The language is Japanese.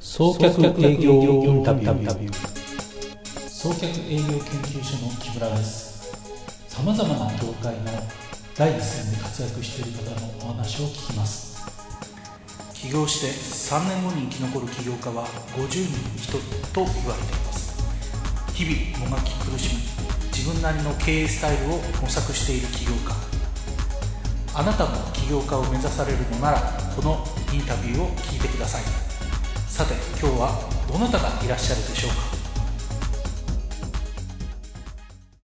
創客営業インタビュー。創客営業研究所の木村です。さまざまな業界の第一線で活躍している方のお話を聞きます。起業して3年後に生き残る起業家は50人に1人と言われています。日々もがき苦しみ、自分なりの経営スタイルを模索している起業家、あなたも起業家を目指されるのなら、このインタビューを聞いてください。さて、今日はどなたがいらっしゃるでしょうか。